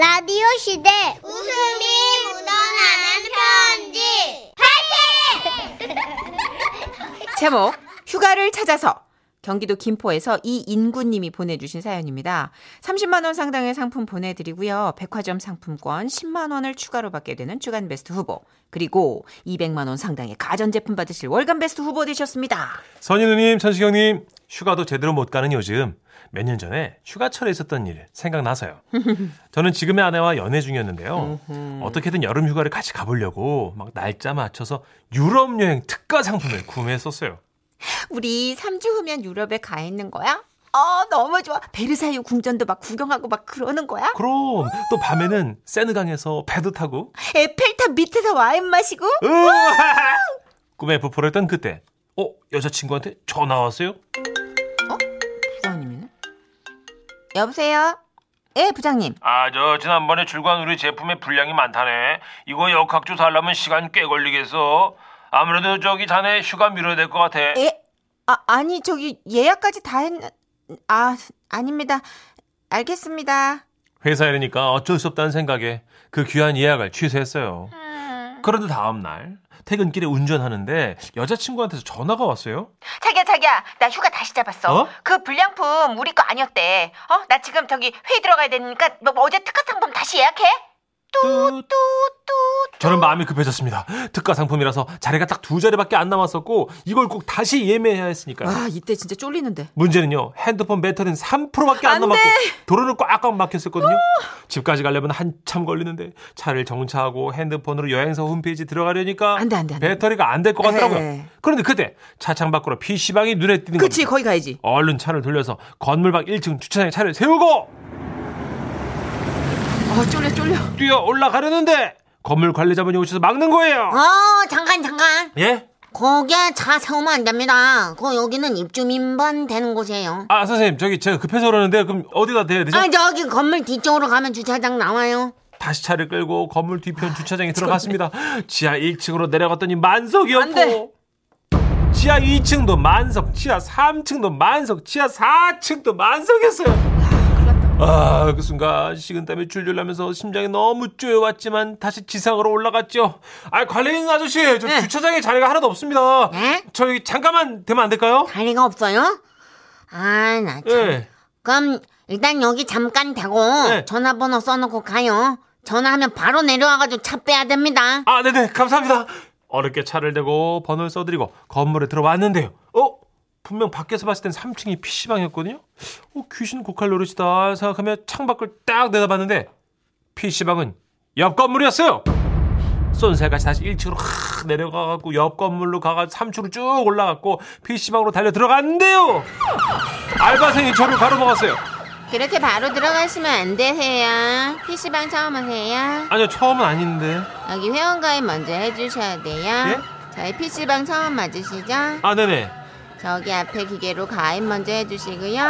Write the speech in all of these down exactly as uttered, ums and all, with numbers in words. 라디오 시대 웃음이 묻어나는 편지 파이팅! 제목 휴가를 찾아서. 경기도 김포에서 이인구님이 보내주신 사연입니다. 삼십만 원 상당의 상품 보내드리고요. 백화점 상품권 십만 원을 추가로 받게 되는 주간베스트 후보, 그리고 이백만 원 상당의 가전제품 받으실 월간베스트 후보 되셨습니다. 선인우님, 천식영님, 휴가도 제대로 못 가는 요즘 몇 년 전에 휴가철에 있었던 일 생각나서요. 저는 지금의 아내와 연애 중이었는데요. 어떻게든 여름 휴가를 같이 가보려고 막 날짜 맞춰서 유럽 여행 특가 상품을 구매했었어요. 우리 삼 주 후면 유럽에 가 있는 거야? 어, 너무 좋아. 베르사유 궁전도 막 구경하고 막 그러는 거야? 그럼. 또 밤에는 세느강에서 배도 타고, 에펠탑 밑에서 와인 마시고. 꿈에 부풀어 있던 그때, 어? 여자친구한테 전화 왔어요? 어? 부장님이네? 여보세요? 예, 부장님. 아, 저 지난번에 출고한 우리 제품에 분량이 많다네. 이거 역학조사 하려면 시간 꽤 걸리겠어. 아무래도 저기 자네 휴가 미뤄야 될 것 같아. 예? 아, 아니 저기 예약까지 다 했... 아, 아닙니다. 알겠습니다. 회사 일이니까 어쩔 수 없다는 생각에 그 귀한 예약을 취소했어요. 음... 그런데 다음 날 퇴근길에 운전하는데 여자친구한테서 전화가 왔어요. 자기야, 자기야, 나 휴가 다시 잡았어. 어? 그 불량품 우리 거 아니었대. 어? 나 지금 저기 회의 들어가야 되니까 너 어제 특가 상품 다시 예약해. 뚜뚜 저는 마음이 급해졌습니다. 특가 상품이라서 자리가 딱 두 자리밖에 안 남았었고 이걸 꼭 다시 예매해야 했으니까요. 와, 이때 진짜 쫄리는데. 문제는요, 핸드폰 배터리는 삼 퍼센트밖에 안, 안 남았고 돼. 도로는 꽉꽉 막혔었거든요. 오. 집까지 가려면 한참 걸리는데 차를 정차하고 핸드폰으로 여행사 홈페이지 들어가려니까 안 돼, 안 돼, 안 돼. 배터리가 안 될 것 같더라고요. 에이. 그런데 그때 차창 밖으로 피시방이 눈에 띄는 거죠. 그치, 거기 가야지. 얼른 차를 돌려서 건물 밖 일 층 주차장에 차를 세우고 어, 쫄려 쫄려 뛰어 올라가려는데 건물 관리자분이 오셔서 막는 거예요. 어, 잠깐 잠깐. 예? 거기에 차 세우면 안 됩니다. 그 여기는 입주민반 되는 곳이에요. 아, 선생님, 저기 제가 급해서 그러는데 그럼 어디다 대야 되죠? 아, 저기 건물 뒤쪽으로 가면 주차장 나와요. 다시 차를 끌고 건물 뒤편 주차장에 아, 들어갔습니다. 지하 일 층으로 내려갔더니 만석이었고, 안 돼. 지하 이 층도 만석, 지하 삼 층도 만석, 지하 사 층도 만석이었어요. 아, 그 순간 식은땀이 줄줄 나면서 심장이 너무 쪼여왔지만 다시 지상으로 올라갔죠. 아, 관리인 아저씨, 저 네. 주차장에 자리가 하나도 없습니다. 네? 저 여기 잠깐만 대면 안 될까요? 자리가 없어요? 아, 나 참. 네. 그럼 일단 여기 잠깐 대고 네. 전화번호 써놓고 가요. 전화하면 바로 내려와가지고 차 빼야 됩니다. 아, 네네, 감사합니다. 어렵게 차를 대고 번호를 써드리고 건물에 들어왔는데요. 어? 분명 밖에서 봤을 땐 삼 층이 피시방이었거든요. 어, 귀신 고칼 노릇이다 생각하며 창밖을 딱 내다봤는데 피시방은 옆 건물이었어요. 쏜살같이 다시 일 층으로 확 내려가갖고 옆 건물로 가서 삼 층으로 쭉 올라갔고 피시방으로 달려 들어갔는데요. 알바생이 저를 가로막았어요. 그렇게 바로 들어가시면 안 되세요. 피시방 처음 오세요? 아니요, 처음은 아닌데. 여기 회원가입 먼저 해주셔야 돼요. 예? 저희 피시방 처음 맞으시죠? 아, 네네. 저기 앞에 기계로 가입 먼저 해주시고요.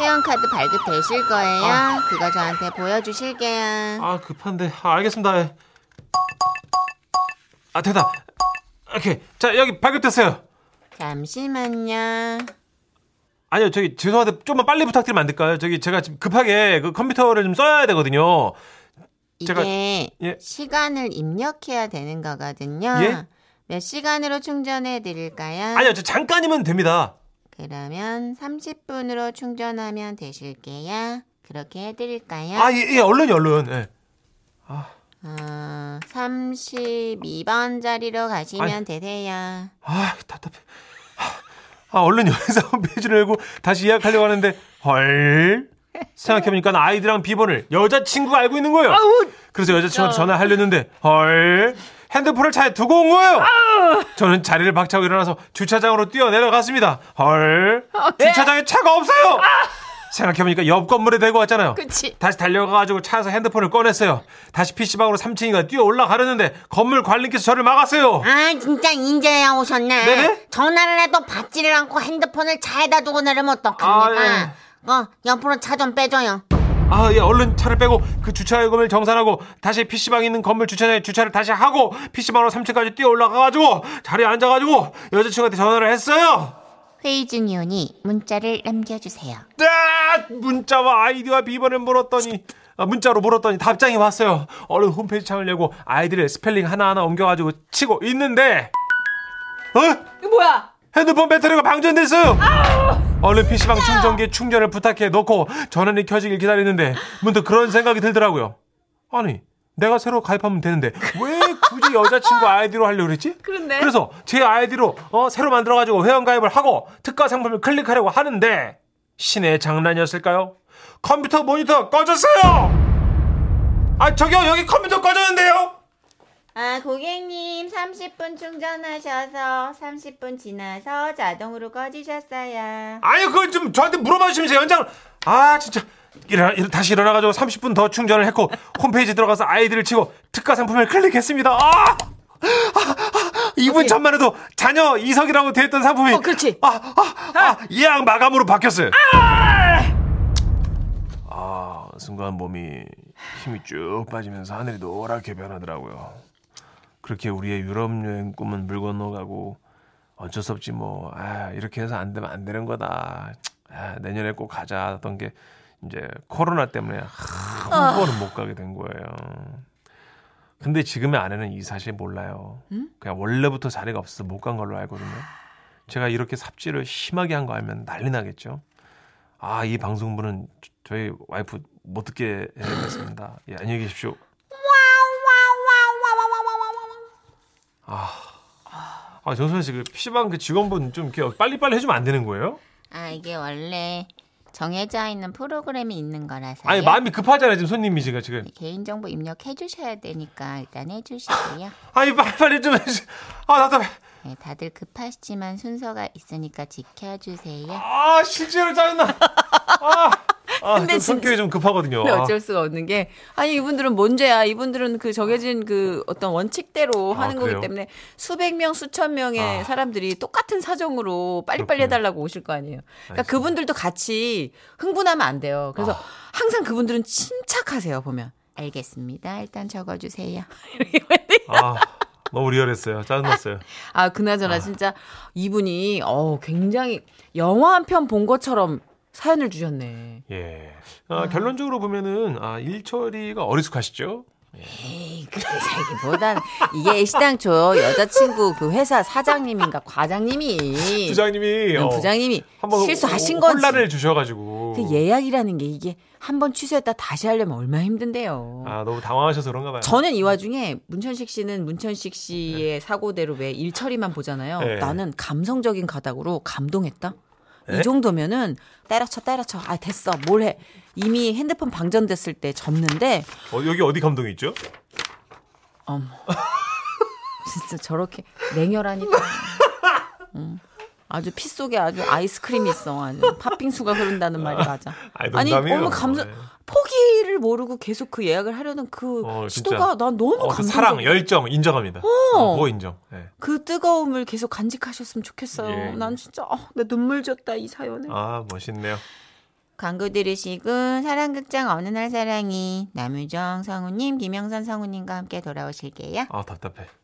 회원카드 발급되실 거예요. 아. 그거 저한테 보여주실게요. 아, 급한데. 아, 알겠습니다. 아, 됐다. 오케이. 자, 여기 발급됐어요. 잠시만요. 아니요, 저기 죄송한데 좀만 빨리 부탁드리면 안 될까요? 저기 제가 지금 급하게 그 컴퓨터를 좀 써야 되거든요. 이게 제가, 예. 시간을 입력해야 되는 거거든요. 예? 몇 시간으로 충전해 드릴까요? 아니요, 저 잠깐이면 됩니다. 그러면 삼십 분으로 충전하면 되실게요. 그렇게 해 드릴까요? 아, 예, 예, 얼른, 얼른. 예. 아. 어, 삼십이 번 자리로 가시면 아니, 되세요. 아, 답답해. 아, 얼른 여기서 홈페이지를 열고 다시 예약하려고 하는데, 헐. 생각해보니까 아이디랑 비번을 여자친구가 알고 있는 거예요. 아우, 그래서 여자친구한테 전화하려는데, 헐. 핸드폰을 차에 두고 온 거예요. 아우. 저는 자리를 박차고 일어나서 주차장으로 뛰어 내려갔습니다. 헐. 어, 네. 주차장에 차가 없어요. 아. 생각해보니까 옆 건물에 대고 왔잖아요. 그치. 다시 달려가가지고 차에서 핸드폰을 꺼냈어요. 다시 피시방으로 삼 층인가 뛰어 올라가려는데 건물 관리께서 저를 막았어요. 아, 진짜 인제야 오셨네. 네네? 전화를 해도 받지를 않고 핸드폰을 차에다 두고 내려면 어떡합니까? 아, 예. 어, 옆으로 차 좀 빼줘요. 아, 예, 얼른 차를 빼고 그 주차 요금을 정산하고 다시 피시방 있는 건물 주차장에 주차를 다시 하고 피시방으로 삼 층까지 뛰어 올라가가지고 자리에 앉아가지고 여자친구한테 전화를 했어요. 회의 중이오니 문자를 남겨주세요. 아, 문자와 아이디와 비번을 물었더니 문자로 물었더니 답장이 왔어요. 얼른 홈페이지 창을 열고 아이들의 스펠링 하나하나 옮겨가지고 치고 있는데, 어? 이거 뭐야? 핸드폰 배터리가 방전됐어요. 아우! 얼른 피씨방 충전기에 충전을 부탁해 놓고 전원이 켜지길 기다리는데 문득 그런 생각이 들더라고요. 아니, 내가 새로 가입하면 되는데 왜 굳이 여자친구 아이디로 하려고 그랬지? 그런데? 그래서 제 아이디로 어, 새로 만들어가지고 회원가입을 하고 특가 상품을 클릭하려고 하는데, 신의 장난이었을까요? 컴퓨터 모니터 꺼졌어요! 아, 저기요, 여기 컴퓨터 꺼졌는데요? 아, 고객님, 삼십 분 충전하셔서 삼십 분 지나서 자동으로 꺼지셨어요. 아니, 그걸 좀 저한테 물어봐주시면서 연장을. 아, 진짜. 일어나, 일어나, 다시 일어나가지고 삼십 분 더 충전을 했고 홈페이지 들어가서 아이디를 치고 특가 상품을 클릭했습니다. 아! 아, 아, 이 분 전만 해도 자녀 이석이라고 되어있던 상품이 어, 그렇지. 아, 아, 아, 아. 예약 마감으로 바뀌었어요. 아! 아, 순간 몸이 힘이 쭉 빠지면서 하늘이 노랗게 변하더라고요. 그렇게 우리의 유럽 여행 꿈은 물 건너가고, 어쩔 수 없지 뭐, 아, 이렇게 해서 안 되면 안 되는 거다, 아, 내년에 꼭 가자 하던 게 이제 코로나 때문에 한 번은 못 가게 된 거예요. 근데 지금의 아내는 이 사실 몰라요. 응? 그냥 원래부터 자리가 없어서 못 간 걸로 알거든요. 제가 이렇게 삽질을 심하게 한 거 알면 난리 나겠죠. 아, 이 방송분은 저희 와이프 못 듣게 해야겠습니다. 예, 안녕히 계십시오. 아, 아, 정선 씨, 그 피씨방 그 직원분 좀 이렇게 빨리빨리 해주면 안 되는 거예요? 아, 이게 원래 정해져 있는 프로그램이 있는 거라서. 아니, 마음이 급하잖아요, 지금 손님이 지금. 지금. 개인정보 입력해 주셔야 되니까 일단 해주시고요. 아니, 빨리빨리 좀 해주세요. 아, 답답해. 네, 다들 급하시지만 순서가 있으니까 지켜주세요. 아, 실제로 짜증나. 아, 아, 근데 성격이 좀 급하거든요. 근데 어쩔 수가 없는 게, 아니, 이분들은 뭔죄야. 이분들은 그 정해진 그 어떤 원칙대로 하는 아, 거기 때문에 수백 명, 수천 명의 아. 사람들이 똑같은 사정으로 빨리빨리 해달라고 오실 거 아니에요. 그러니까 알겠습니다. 그분들도 같이 흥분하면 안 돼요. 그래서 아. 항상 그분들은 침착하세요, 보면. 알겠습니다. 일단 적어주세요. 이렇게 말해요. 너무 리얼했어요. 짜증났어요. 아, 그나저나 아. 진짜 이분이 어 굉장히 영화 한 편 본 것처럼 사연을 주셨네. 예. 아, 아. 결론적으로 보면은 아, 일처리가 어리숙하시죠? 예. 에이, 그러기보단 이게 애시당초 여자친구 그 회사 사장님인가 과장님이 부장님이 어, 부장님이 한번 실수하신 거지. 혼란을 주셔가지고. 그 예약이라는 게 이게 한번 취소했다 다시 하려면 얼마나 힘든데요. 아, 너무 당황하셔서 그런가 봐요. 저는 이 와중에 문천식 씨는 문천식 씨의 네. 사고대로 왜 일처리만 보잖아요. 네. 나는 감성적인 가닥으로 감동했다. 네? 이 정도면은 때려쳐 때려쳐. 아, 됐어. 뭘 해. 이미 핸드폰 방전됐을 때 접는데. 어, 여기 어디 감동이 있죠? 어머. 진짜 저렇게 냉혈하니까. 음. 아주 피 속에 아주 아이스크림이 있어. 아주 팥빙수가 흐른다는 말이 맞아. 아이, 농담이에요. 아니, 너무 감사. 포기를 모르고 계속 그 예약을 하려는 그 어, 시도가 난 너무 어, 감사. 사랑, 열정 인정합니다. 어, 어, 뭐 인정. 네. 그 뜨거움을 계속 간직하셨으면 좋겠어요. 예. 난 진짜 어, 내 눈물 졌다 이 사연에. 아, 멋있네요. 광고 들으시고 사랑극장 어느 날 사랑이 남유정 성우님, 김영선 성우님과 함께 돌아오실게요. 아, 답답해.